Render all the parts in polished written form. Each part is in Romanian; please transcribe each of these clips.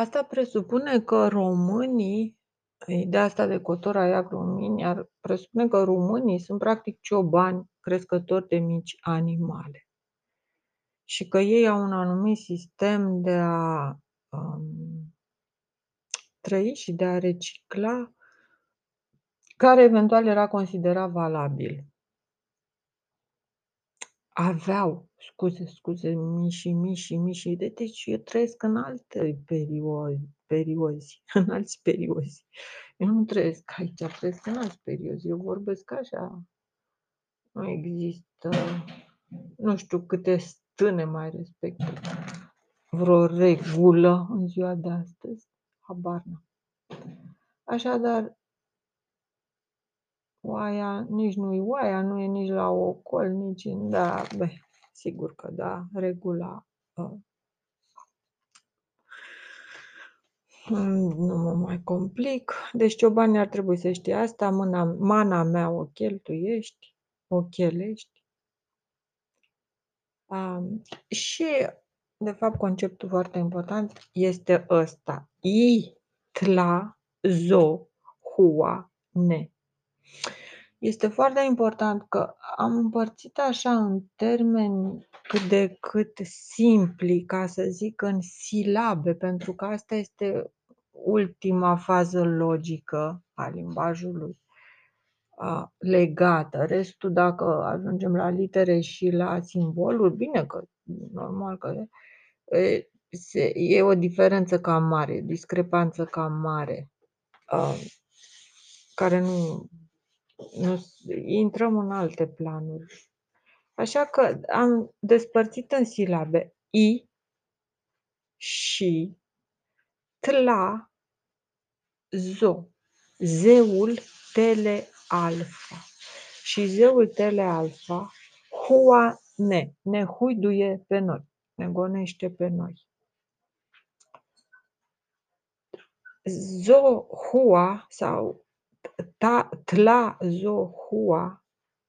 Asta presupune că românii, ideea asta de cotora iac-romini, ar presupune că românii sunt practic ciobani crescători de mici animale și că ei au un anumit sistem de a trăi și de a recicla, care eventual era considerat valabil. Aveau mii și mii de deci eu trăiesc în alte periozi, în alți periozi. Eu nu trăiesc aici, trăiesc în alți periozi. Eu vorbesc așa. Nu există, nu știu câte stâne mai respectă vreo regulă în ziua de astăzi. Habar n-am. Așadar, oaia nici nu e oaia, nu e nici la ocol, nici în... Da, bă, sigur că da, regula... Nu mă mai complic. Deci ciobanii ar trebui să știe asta. Mana mea o cheltuiești, o chelești. Și, de fapt, conceptul foarte important este ăsta. I, tla, zo, hua, ne. Este foarte important că am împărțit așa în termeni cât de cât simpli, ca să zic în silabe, pentru că asta este ultima fază logică a limbajului legată. Restul, dacă ajungem la litere și la simboluri, bine că normal că e o diferență cam mare, discrepanță cam mare, care nu intrăm în alte planuri. Așa că am despărțit în silabe i, și, tla, zo. Zeul tele alfa. Și zeul tele alfa, hua ne. Ne huiduie pe noi. Ne gonește pe noi. Zo hua sau tla, zo, hua,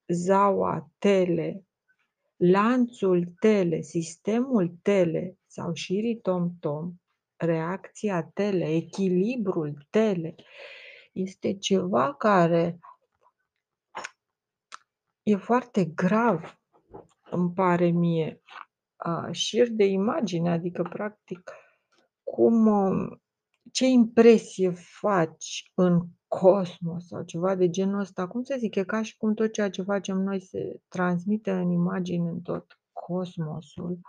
zaua, tele, lanțul tele, sistemul tele sau șirii tom-tom, reacția tele, echilibrul tele, este ceva care e foarte grav, îmi pare mie, șir de imagine, adică practic cum, ce impresie faci în cosmos sau ceva de genul ăsta, cum să zic, e ca și cum tot ceea ce facem noi se transmite în imagine în tot cosmosul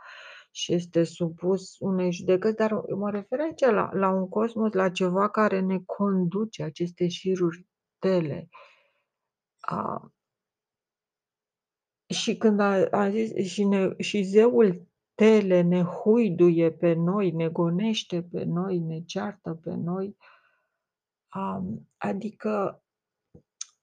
și este supus unei judecăți, dar mă refer aici la un cosmos, la ceva care ne conduce, aceste șiruri tele. Și când am zis și zeul tele ne huiduie pe noi, ne gonește pe noi, ne ceartă pe noi, adică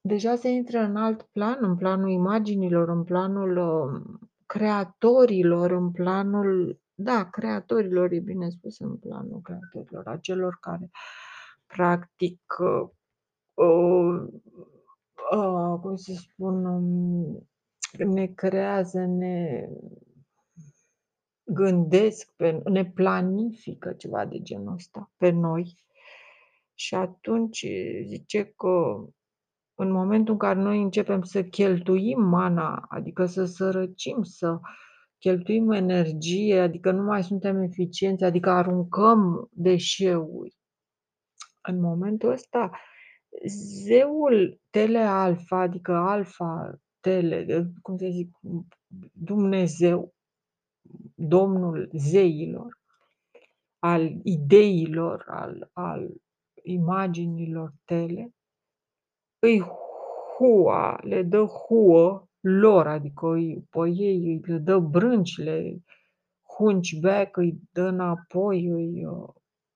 deja se intră în alt plan, în planul imaginilor, în planul creatorilor, în planul, da, creatorilor, e bine spus, în planul creatorilor, acelor care practic, cum să spun, ne creează, ne gândesc, ne planifică ceva de genul ăsta pe noi. Și atunci zice că în momentul în care noi începem să cheltuim mana, adică să sărăcim, să cheltuim energie, adică nu mai suntem eficienți, adică aruncăm deșeuri. În momentul ăsta, zeul tele alfa, adică alfa tele, cum să zic, Dumnezeu, Domnul zeilor, al ideilor, al imaginilor tele, îi hua, le dă huă lor, adică pe ei le dă brânci, le hunchback, îi dă înapoi, îi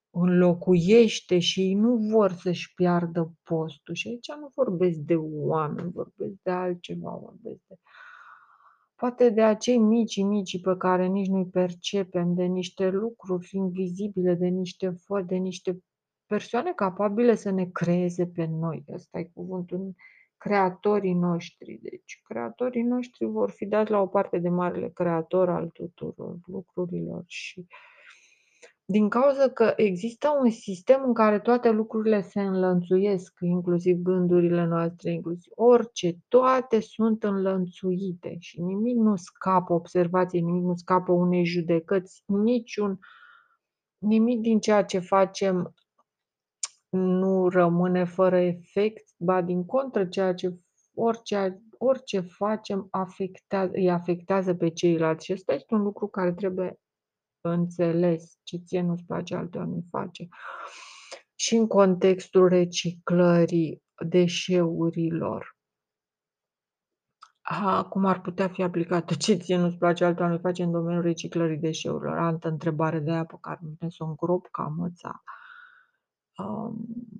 înlocuiește și ei nu vor să-și piardă postul. Și aici nu vorbesc de oameni, vorbesc de altceva, vorbesc de... Poate de acei mici pe care nici nu-i percepem, de niște lucruri invizibile, de niște fori, de niște persoane capabile să ne creeze pe noi. Ăsta e cuvântul, creatorii noștri. Deci, creatorii noștri vor fi dați la o parte de marele creator al tuturor lucrurilor și Din cauza că există un sistem în care toate lucrurile se înlănțuiesc, inclusiv gândurile noastre, inclusiv orice, toate sunt înlănțuite și nimic nu scapă observației, nimic nu scapă unei judecăți, nimic din ceea ce facem nu rămâne fără efect, ba din contră, orice facem îi afectează pe ceilalți și ăsta este un lucru care trebuie înțeles, ce ție nu-ți place altuia nu-i face. Și în contextul reciclării deșeurilor, cum ar putea fi aplicată ce ție nu-ți place altuia nu-i face în domeniul reciclării deșeurilor? Altă întrebare de aia pe care îmi trebuie să o îngrop ca măța.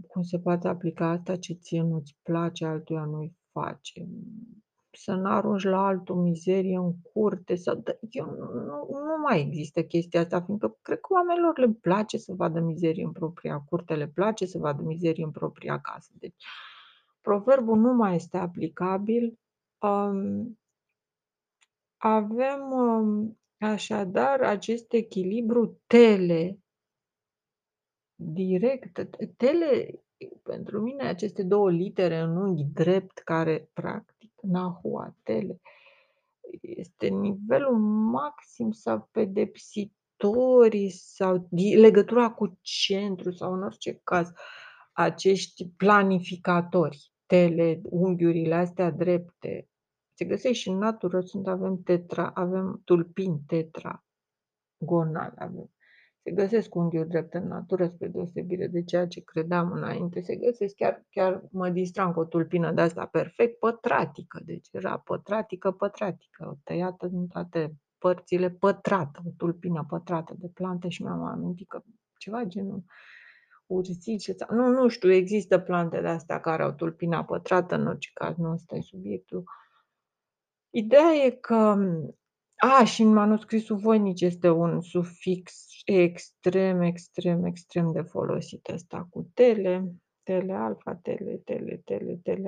Cum se poate aplica asta, ce ție nu-ți place altuia nu-i face? Să n-arunci la altul mizerie în curte. Nu mai există chestia asta, fiindcă cred că oamenilor le place să vadă mizerie în propria curte, le place să vadă mizerie în propria casă. Deci, proverbul nu mai este aplicabil. Avem așadar acest echilibru direct. Tele, pentru mine, aceste două litere în unghi drept care practic Nahuatele este nivelul maxim sau pedepsitorii sau legătura cu centru sau în orice caz acești planificatori. Tele, unghiurile astea drepte se găsește și în natură, avem tulpini tetragonale, se găsesc unghiuri drepte în natură, spre deosebire de ceea ce credeam înainte. Se găsesc, chiar mă distram cu o tulpină de asta perfect pătratică. Deci era pătratică, tăiată din toate părțile, pătrată, o tulpină pătrată de plantă și mi-am amintit că ceva genul urzice. Nu știu, există plante de astea care au tulpina pătrată, în orice caz, nu ăsta e subiectul. Ideea e că și în manuscrisul voinic este un sufix extrem de folosit ăsta cu tele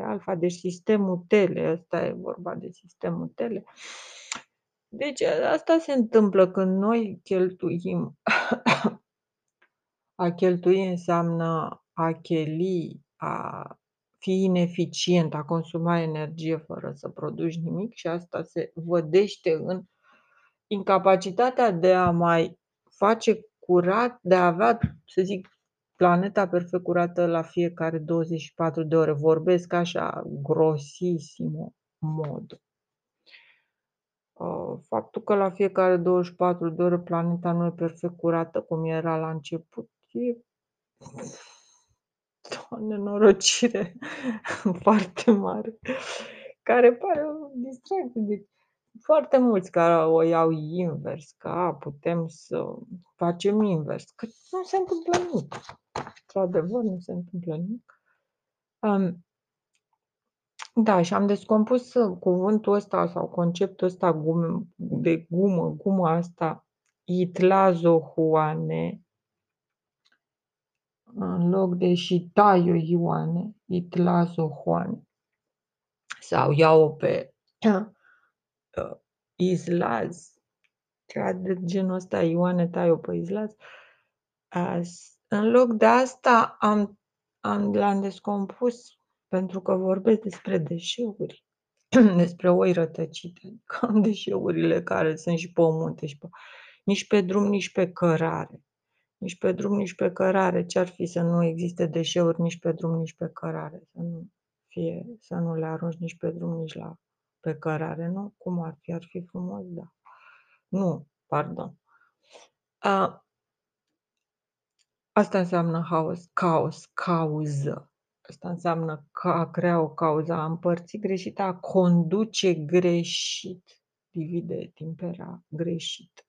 alfa, deci sistemul tele, ăsta e vorba de sistemul tele. Deci asta se întâmplă când noi cheltuim. A cheltui înseamnă a cheli, a fi ineficient, a consuma energie fără să produci nimic și asta se vădește în incapacitatea de a mai face curat, de a avea, să zic, planeta perfect curată la fiecare 24 de ore. Vorbesc așa, grosissimo mod. Faptul că la fiecare 24 de ore planeta nu e perfect curată cum era la început e o nenorocire foarte mare, care pare o distracție. Deci, foarte mulți care o iau invers, că putem să facem invers, că nu se întâmplă nimic. Într-adevăr, nu se întâmplă nimic. Și am descompus cuvântul ăsta sau conceptul ăsta de gumă asta, itlazohuane, în loc de shitayo ioane, itlazohuane. Sau iau pe Izlaz, ceva de genul ăsta, Ioane Taio pe Izlaz. În loc de asta l-am descompus pentru că vorbesc despre deșeuri, despre oi rătăcite, cam deșeurile care sunt și pe munte, și nici pe drum, nici pe cărare. Nici pe drum, nici pe cărare. Ce-ar fi să nu existe deșeuri nici pe drum, nici pe cărare? Să nu le arunci nici pe drum, nici pe cărare, nu? Cum ar fi? Ar fi frumos, da. Nu, pardon. Asta înseamnă caos, cauză. Asta înseamnă a crea o cauză, a împărți greșit, a conduce greșit. Divide, timpera, greșit.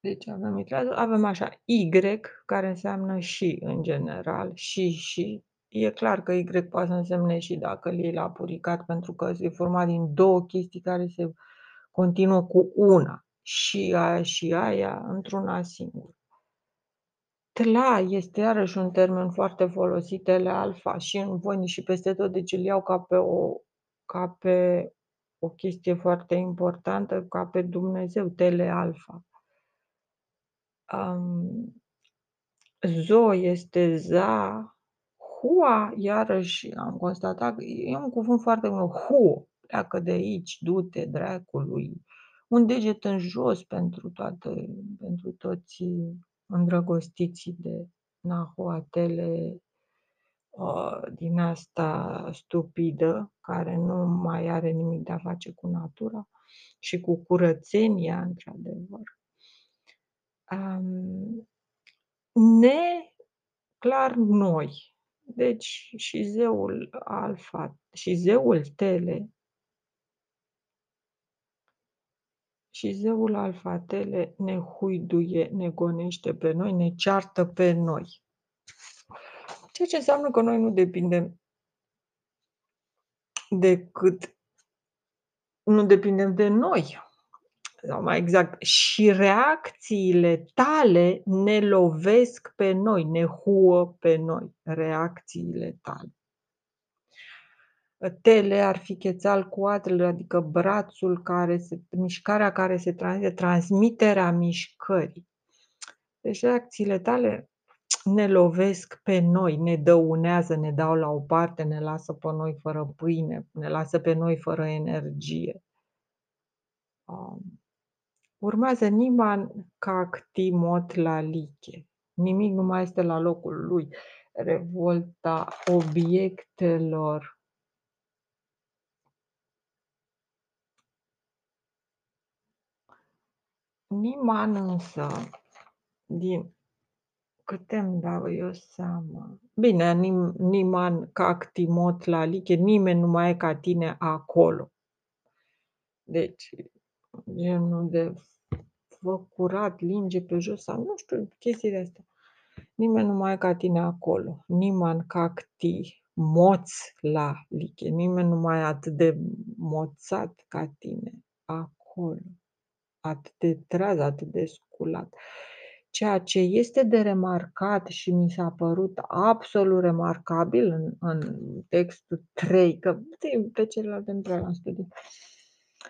Deci avem așa, Y, care înseamnă și în general, și. E clar că Y poate să însemne și dacă îl iei la puricat, pentru că se forma din două chestii care se continuă cu una. Și aia și aia într-una singură. Tla este iarăși un termen foarte folosit, tele alfa, și în voini și peste tot, deci îl iau ca pe o chestie foarte importantă ca pe Dumnezeu, telealfa. Zo este za, hua, iarăși am constatat, e un cuvânt foarte bun, huo, pleacă de aici, du-te dracului, un deget în jos pentru toți îndrăgostiții de nahuatele din asta stupidă, care nu mai are nimic de a face cu natura și cu curățenia, într-adevăr. Neclar noi. Deci și zeul alfa și zeul tele și zeul alfa tele ne huiduie, ne gonește pe noi, ne ceartă pe noi. Ceea ce înseamnă că noi nu depindem decât, nu depindem de noi. Sau mai exact, și reacțiile tale ne lovesc pe noi, ne huă pe noi, reacțiile tale. Tele ar fi chețal cu atrele, adică brațul, mișcarea care se transmite, transmiterea mișcării. Deci reacțiile tale ne lovesc pe noi, ne dăunează, ne dau la o parte, ne lasă pe noi fără pâine, ne lasă pe noi fără energie. Urmează niman cacti mot la liche. Nimic nu mai este la locul lui. Revolta obiectelor niman însă, din câte îmi dau eu seama. Bine, niman cacti mot la liche. Nimeni nu mai e ca tine acolo. Deci genul de curat, linge pe jos sau nu știu, chestiile astea. Nimeni nu mai e ca tine acolo. Niman cacti moț la liche. Nimeni nu mai e atât de moțat ca tine acolo. Atât de tras, atât de sculat. Ceea ce este de remarcat și mi s-a părut absolut remarcabil în textul 3, că pe celelalte nu prea l-am studiat.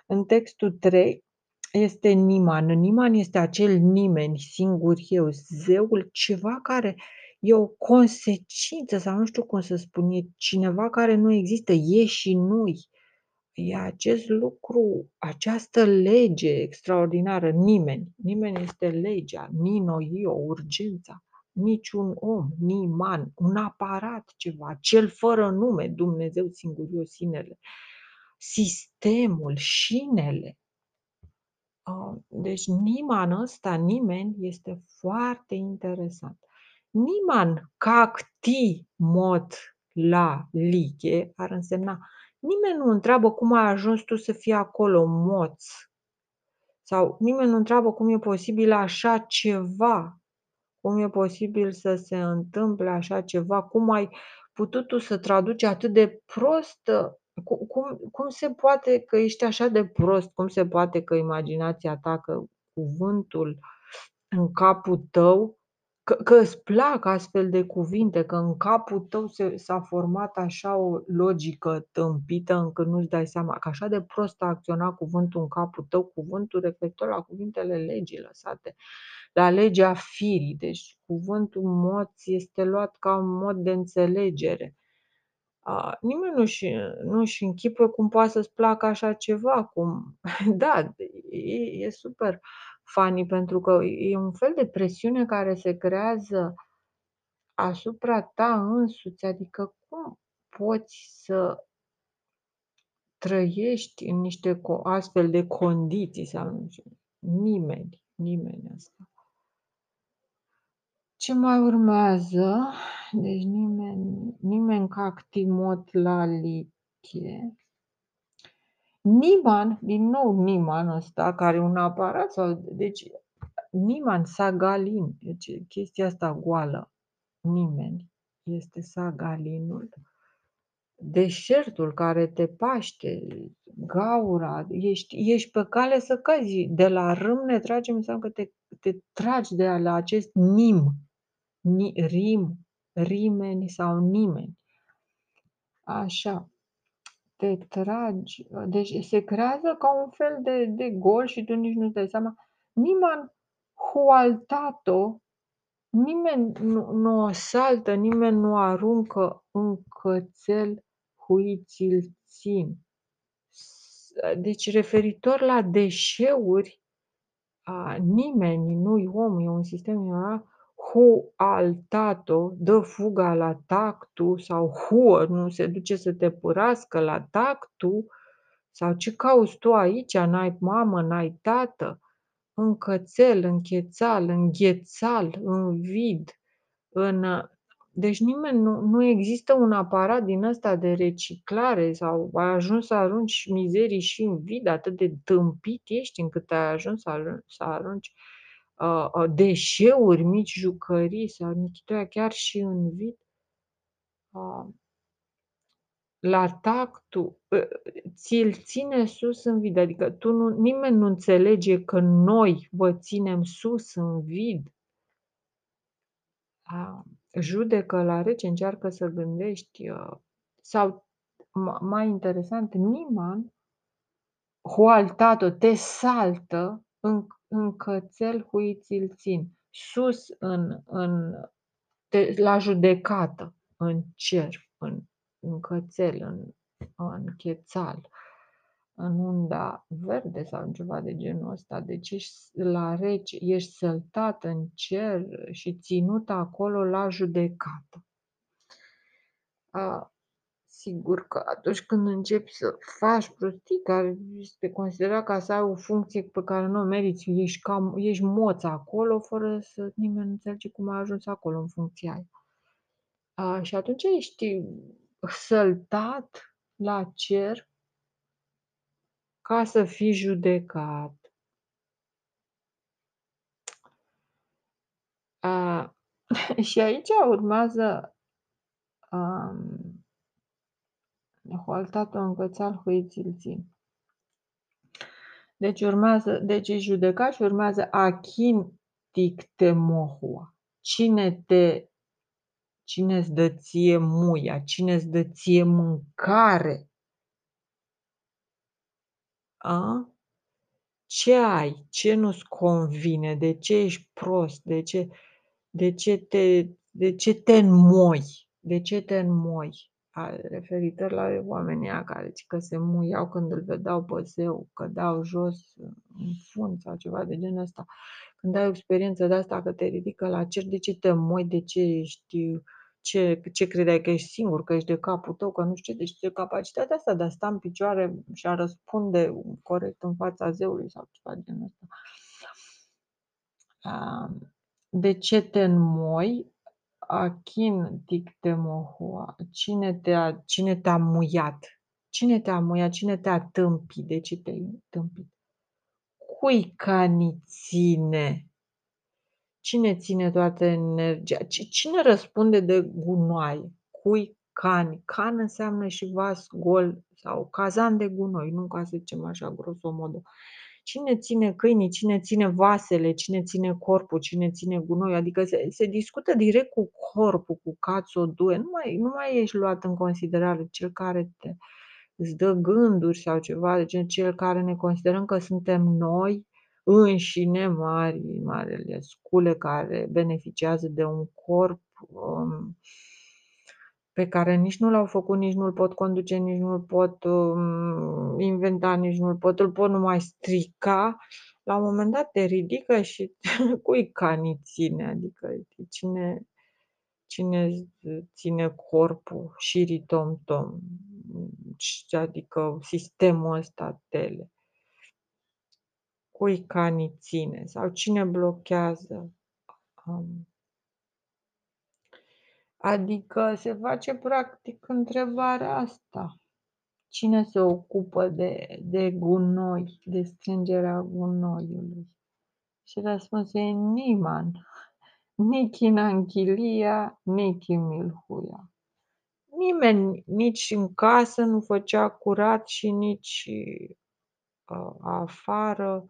În textul 3 este niman. Niman este acel nimeni, singur eu, zeul, ceva care e o consecință sau nu știu cum să spun, e cineva care nu există, e și noi. E acest lucru, această lege extraordinară, nimeni. Nimeni este legea, nino io, urgența, niciun om, niman, un aparat ceva, cel fără nume, Dumnezeu singur eu, sinele. Sistemul, șinele. Deci niman ăsta, nimeni, este foarte interesant. Niman cacti mot la liche ar însemna nimeni nu întreabă cum ai ajuns tu să fii acolo, moț. Sau nimeni nu întreabă cum e posibil așa ceva, cum e posibil să se întâmple așa ceva, cum ai putut tu să traduci atât de prostă. Cum se poate că ești așa de prost? Cum se poate că imaginația ta, că cuvântul în capul tău, că îți plac astfel de cuvinte, că în capul tău s-a format așa o logică tâmpită încât nu-ți dai seama, că așa de prost a acționat cuvântul în capul tău, cuvântul referitor la cuvintele legii lăsate, la legea firii. Deci cuvântul moț este luat ca un mod de înțelegere. Nimeni nu-și închipuie cum poate să-ți placă așa ceva, cum... Da, e super funny pentru că e un fel de presiune care se creează asupra ta însuți, adică cum poți să trăiești în niște astfel de condiții sau nu știu, nimeni asta. Ce mai urmează? Deci nimeni cacti mot la liche. Niman, din nou niman ăsta, care e un aparat, sau, deci niman, sagalin, deci chestia asta goală, nimeni, este sagalinul. Deșertul care te paște, gaura, ești pe cale să căzi, de la râmne trage, înseamnă că te tragi de la acest nim. Rimeni sau nimeni. Așa. te tragi, deci se creează ca un fel de gol și tu nici nu-ți dai seama. Nimeni hualtat-o, nimeni nu o saltă, nimeni nu aruncă un cățel huiți-l țin. Deci referitor la deșeuri, nimeni nu-i om, e un sistem hualtat-o, dă fuga la tactul sau huă, nu se duce să te părască la tactul sau ce cauți tu aici, n-ai mamă, n-ai tată, în cățel, în chețal, în ghețal, în vid, în... Deci nimeni nu există un aparat din ăsta de reciclare sau ai ajuns să arunci mizerii și în vid, atât de tâmpit ești încât ai ajuns să arunci deșeuri, mici jucării sau nichitoia chiar și în vid. La tactul, ți-l ține sus în vid, adică nimeni nu înțelege că noi vă ținem sus în vid. Judecă la rece, încearcă să gândești, sau mai interesant, nimeni hualtat-o, te saltă în cățel huiți-l țin, sus la judecată, în cer, în cățel, în chețal, în unda verde sau ceva de genul ăsta. Deci ești la rece, ești săltat în cer și ținut acolo la judecată. Sigur că atunci când începi să faci prostii care este considerat ca să ai o funcție pe care nu o meriți, ești moț acolo fără să nimeni înțelege cum ai ajuns acolo în funcția aia. Și atunci ești săltat la cer ca să fii judecat. Și aici urmează hualtat-o în cățal, huiți-l țin. Deci urmează, deci e judecat și urmează achintictemohua. Cine-ți dă ție muia, cine-ți dă ție mâncare? Ce ai? Ce nu-ți convine? De ce ești prost? De ce te înmoi? De ce te înmoi? Referitor la oamenii care zic că se muiau când îl vedeau pe zeu, că dau jos în fund sau ceva de genul ăsta. Când ai o experiență de asta că te ridică la cer, de ce te moi, de ce ești, ce credeai că ești singur, că ești de capul tău, că nu știu ce, deci capacitatea asta de a sta în picioare și a răspunde corect în fața zeului sau ceva de genul ăsta. De ce te înmoi? Achintictemohua. Cine te-a muiat? Cine te-a muiat? Cine te-a tâmpit? De ce te-ai tâmpit? Cui cani ține? Cine ține toată energia? Cine răspunde de gunoaie? Cui cani? Can înseamnă și vas gol sau cazan de gunoi, nu ca să zicem așa grosomodă. Cine ține câinii, cine ține vasele, cine ține corpul, cine ține gunoiul, adică se discută direct cu corpul, cu cazodue, nu mai ești luat în considerare cel care îți dă gânduri sau ceva, deci cel care ne considerăm că suntem noi înșine, marele scule care beneficiază de un corp pe care nici nu l-au făcut, nici nu-l pot conduce, nici nu-l pot inventa, nici nu-l pot numai strica. La un moment dat te ridică și cui cani ține, adică cine ține corpul, șirii tom-tom, adică sistemul ăsta tele. Cui cani ține sau cine blochează. Adică se face practic întrebarea asta. Cine se ocupă de gunoi, de strângerea gunoiului? Și răspunsul e nimeni. Nici în anchilia, nici în milhuia. Nimeni nici în casă nu făcea curat și nici afară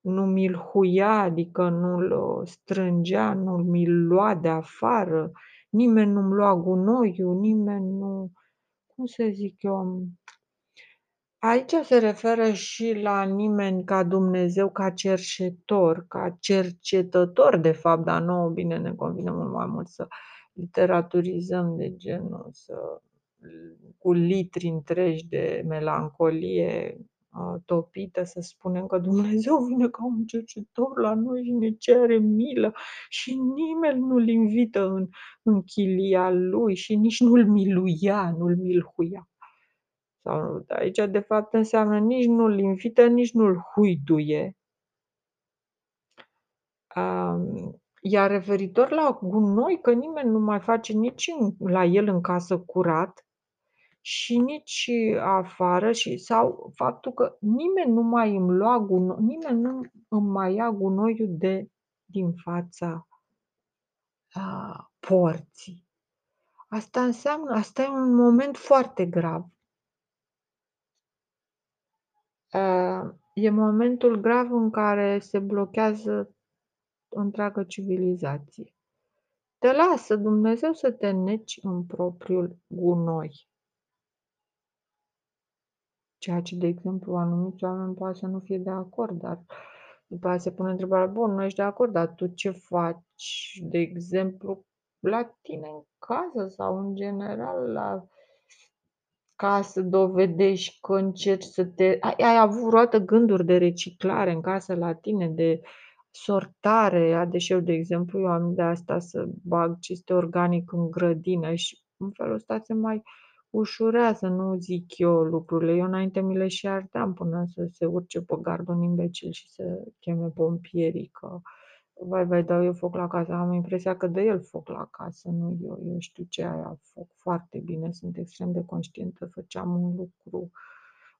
nu milhuia, adică nu-l strângea, nu-l milua de afară. Nimeni nu-mi lua gunoiul, nimeni nu... Cum să zic eu? Aici se referă și la nimeni ca Dumnezeu, ca cerșetor, ca cercetător, de fapt, dar nouă, bine, ne convine mult mai mult să literaturizăm de genul, cu litri întregi de melancolie topită, să spunem că Dumnezeu vine ca un cercetor la noi și ne cere milă și nimeni nu-l invită în chilia lui și nici nu-l milhuia. Aici, de fapt, înseamnă nici nu-l invită, nici nu-l huiduie. Iar referitor la gunoi, că nimeni nu mai face nici la el în casă curat și nici afară, sau faptul că nimeni nu mai îmi lua gunoi, nimeni nu îmi mai ia gunoiul din fața porții. Asta e un moment foarte grav. E momentul grav în care se blochează întreaga civilizație. Te lasă Dumnezeu să te neci în propriul gunoi. Ceea ce, de exemplu, anumiți oameni poate să nu fie de acord, dar după aceea se pune întrebarea, bun, nu ești de acord, dar tu ce faci, de exemplu, la tine în casă sau în general ca să dovedești că încerci să te... Ai avut roată gânduri de reciclare în casă la tine, de sortare a deșeuri, de exemplu, eu am de asta să bag chiste organic în grădină și în felul ăsta se mai ușurează, nu zic eu lucrurile. Eu înainte mi le și ardeam până să se urce pe gardul un imbecil și să cheme pompierii că vai, dau eu foc la casă. Am impresia că dă el foc la casă, nu eu. Eu știu ce aia foc foarte bine, sunt extrem de conștientă, făceam un lucru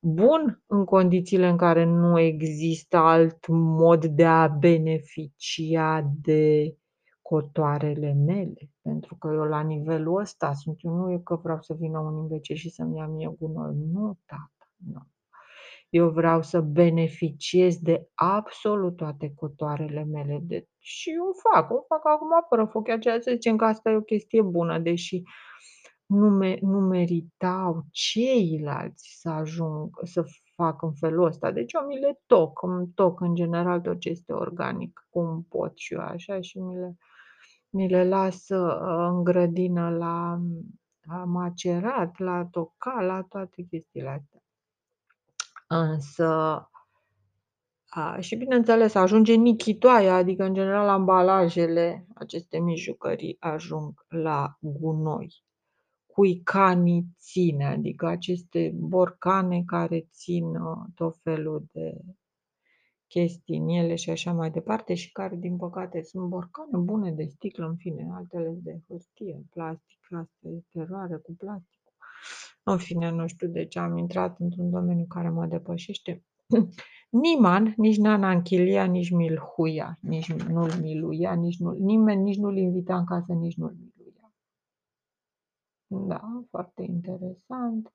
bun în condițiile în care nu există alt mod de a beneficia de cotoarele mele. Pentru că eu la nivelul ăsta sunt, eu nu e că vreau să vină un imbecil și să-mi ia mie gunoi. Nu, tata, nu. Eu vreau să beneficiez de absolut toate cotoarele mele și o fac acum fără foc, ceea ce zicem că asta e o chestie bună, deși nu meritau ceilalți să ajung să fac în felul ăsta. Deci eu mi le toc, îmi toc în general tot ce este organic, cum pot și eu așa, și mi le las în grădină la macerat, la tocat, la toate chestiile astea. Însă, și bineînțeles, ajunge nichitoaia, adică în general ambalajele, aceste mijucării ajung la gunoi. Cuicanii ține, adică aceste borcane care țin tot felul de chestii în ele și așa mai departe și care, din păcate, sunt borcane bune de sticlă, în fine, altele de hârtie, plastic, asta e teroare cu plastic. În fine, nu știu de ce am intrat într-un domeniu care mă depășește. Nimeni, nici Nana Anchilia, nici Milhuia, nici nu-l miluia, nimeni nici nu-l invita în casă, nici nu-l miluia. Da, foarte interesant.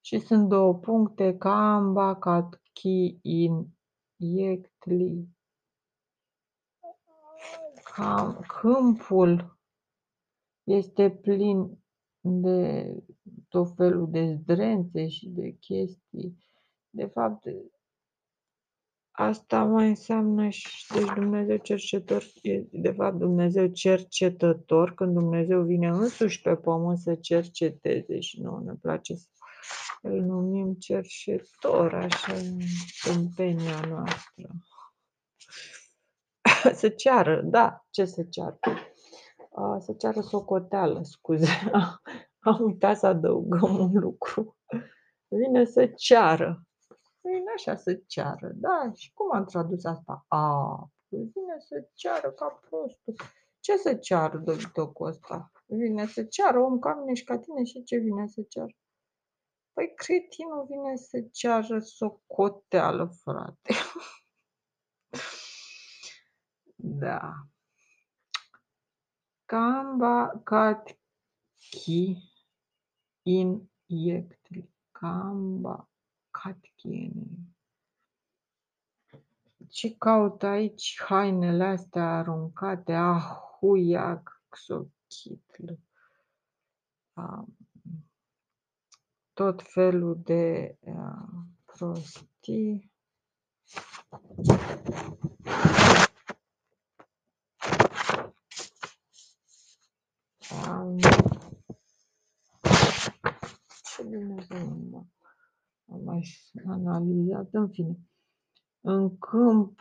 Și sunt două puncte, Kamba, Katki, In, Yektli. Câmpul este plin de tot felul de zdrențe și de chestii. De fapt, asta mai înseamnă și, deci, Dumnezeu cercetător, de fapt Dumnezeu cercetător, când Dumnezeu vine însuși pe pământ să cerceteze și nouă ne place să îl numim cercetor, așa în tâmpenia noastră. Să ceară, da, ce să ceară? Să ceară socoteală, scuze, am uitat să adăugăm un lucru. Vine să ceară. Vine așa să ceară, da? Și cum am tradus asta? Vine să ceară ca prostul. Ce să ceară, dobitocul ăsta? Vine să ceară om ca mine și ca tine și ce vine să ceară? Păi cretinul vine să ceară socoteală, frate. Da. Kamba, Katki, In, Yektli. Kamba, Katki. Ce caut aici? Hainele astea aruncate. Huiac, Xochitl. tot felul de prostii. Ce Dumnezeu am mai analizat, în fine. În câmp,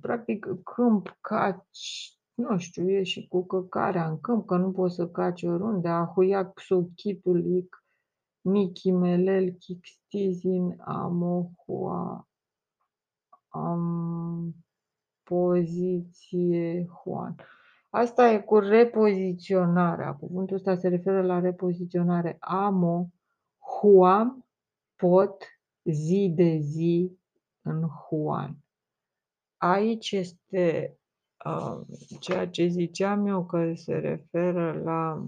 practic câmp caci, nu știu, e și cu căcarea în câmp, că nu poți să caci oriunde, ahuiac, sochitulic, michi, melel, chixtizin, amohua, poziție, hoan. Asta e cu repoziționarea. Cuvântul ăsta se referă la repoziționare. Amo, huam, pot, zi de zi, în huan. Aici este ceea ce ziceam eu că se referă la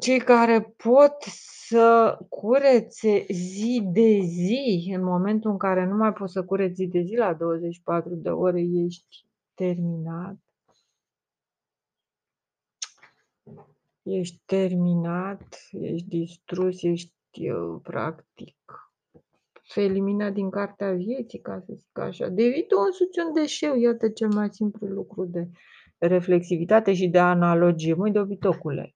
cei care pot să curețe zi de zi, în momentul în care nu mai poți să cureți zi de zi, la 24 de ore ești terminat. Ești terminat, ești distrus, ești practic eliminat din cartea vieții, ca să zic așa. Devii tu însuți un deșeu, iată cel mai simplu lucru de reflexivitate și de analogie. Măi, dobitocule,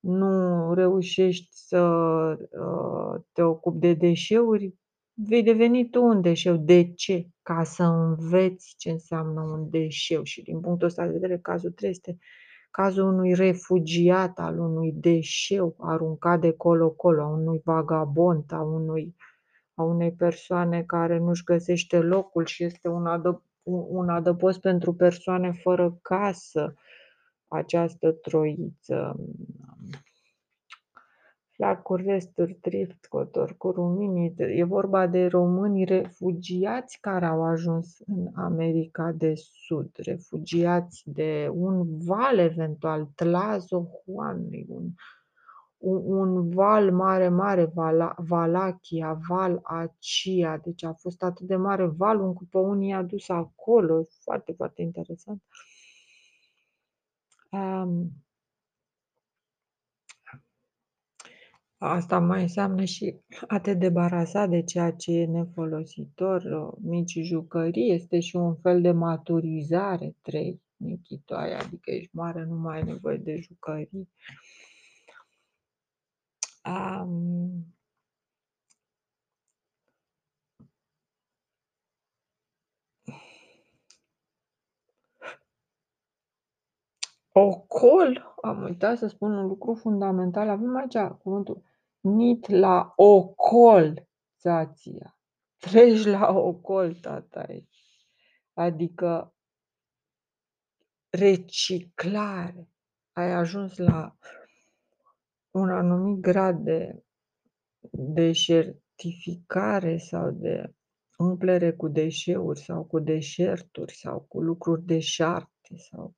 nu reușești să te ocupi de deșeuri, vei deveni tu un deșeu. De ce? Ca să înveți ce înseamnă un deșeu. Și din punctul ăsta de vedere, cazul 3 este cazul unui refugiat, al unui deșeu aruncat de colo-colo, a unui vagabond, a unei persoane care nu-și găsește locul și este un adăpost pentru persoane fără casă. Această troiță, flacuri, resturi, trift, cotor cu ruminii, e vorba de români refugiați care au ajuns în America de Sud, refugiați de un val eventual, Tlazohuanei, un val mare, mare, Valachia, Val Acia, deci a fost atât de mare valul încât pe unii i-a dus acolo, foarte, foarte interesant. Asta mai înseamnă și a te debarasa de ceea ce e nefolositor, mici jucării, este și un fel de maturizare, 3, nichitoare, adică ești mare, nu mai ai nevoie de jucării. Ocol, am uitat să spun un lucru fundamental, avem aici cuvântul nit la ocol, țația. Treci la ocol, tataie. Adică reciclare. Ai ajuns la un anumit grad de deșertificare sau de umplere cu deșeuri sau cu deșerturi sau cu lucruri deșarte sau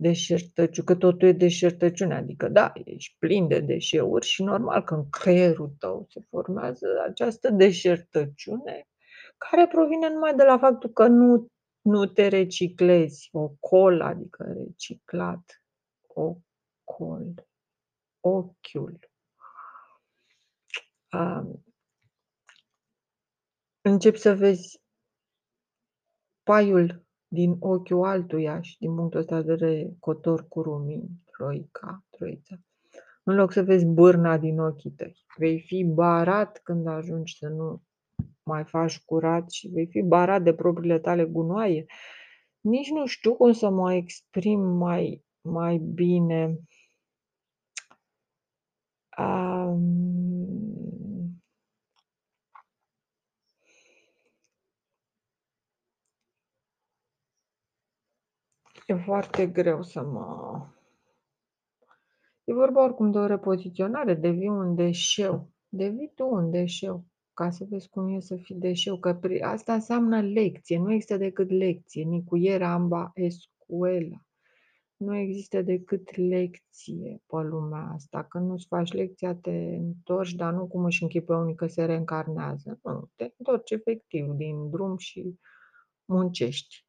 deșertăciune, că totul e deșertăciune, adică da, ești plin de deșeuri și normal că în creierul tău se formează această deșertăciune care provine numai de la faptul că nu te reciclezi, ocol, adică reciclat, ocol, ochiul. Începi să vezi paiul din ochiul altuia și din punctul ăsta de vedere cotor cu rumini, troița. În loc să vezi bârna din ochii tăi, vei fi barat când ajungi să nu mai faci curat și vei fi barat de propriile tale gunoaie. Nici nu știu cum să mă exprim mai bine. E foarte greu să mă... E vorba oricum de o repoziționare, devii un deșeu. Devii tu un deșeu, ca să vezi cum e să fii deșeu. Că asta înseamnă lecție, nu există decât lecție. Nicuieri amba escuela. Nu există decât lecție pe lumea asta. Când nu-ți faci lecția, te întorci, dar nu cum își închipe unii că se reîncarnează. Nu, te întorci efectiv din drum și muncești.